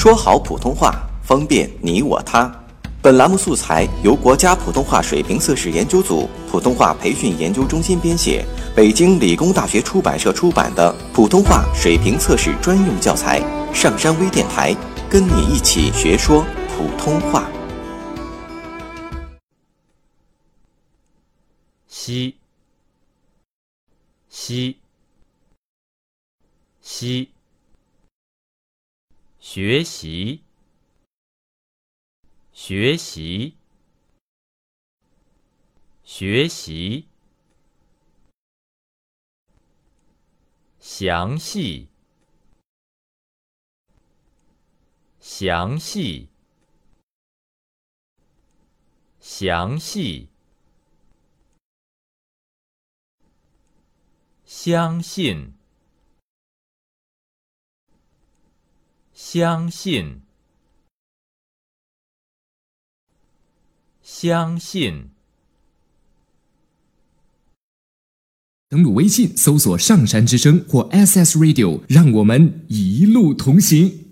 说好普通话，方便你我他。本栏目素材由国家普通话水平测试研究组普通话培训研究中心编写，北京理工大学出版社出版的普通话水平测试专用教材。上山微电台，跟你一起学说普通话。西西西，学习，学习，学习，详细，详细，详细，相信，相信，相信。登录微信，搜索上山之声或 SS Radio， 让我们一路同行。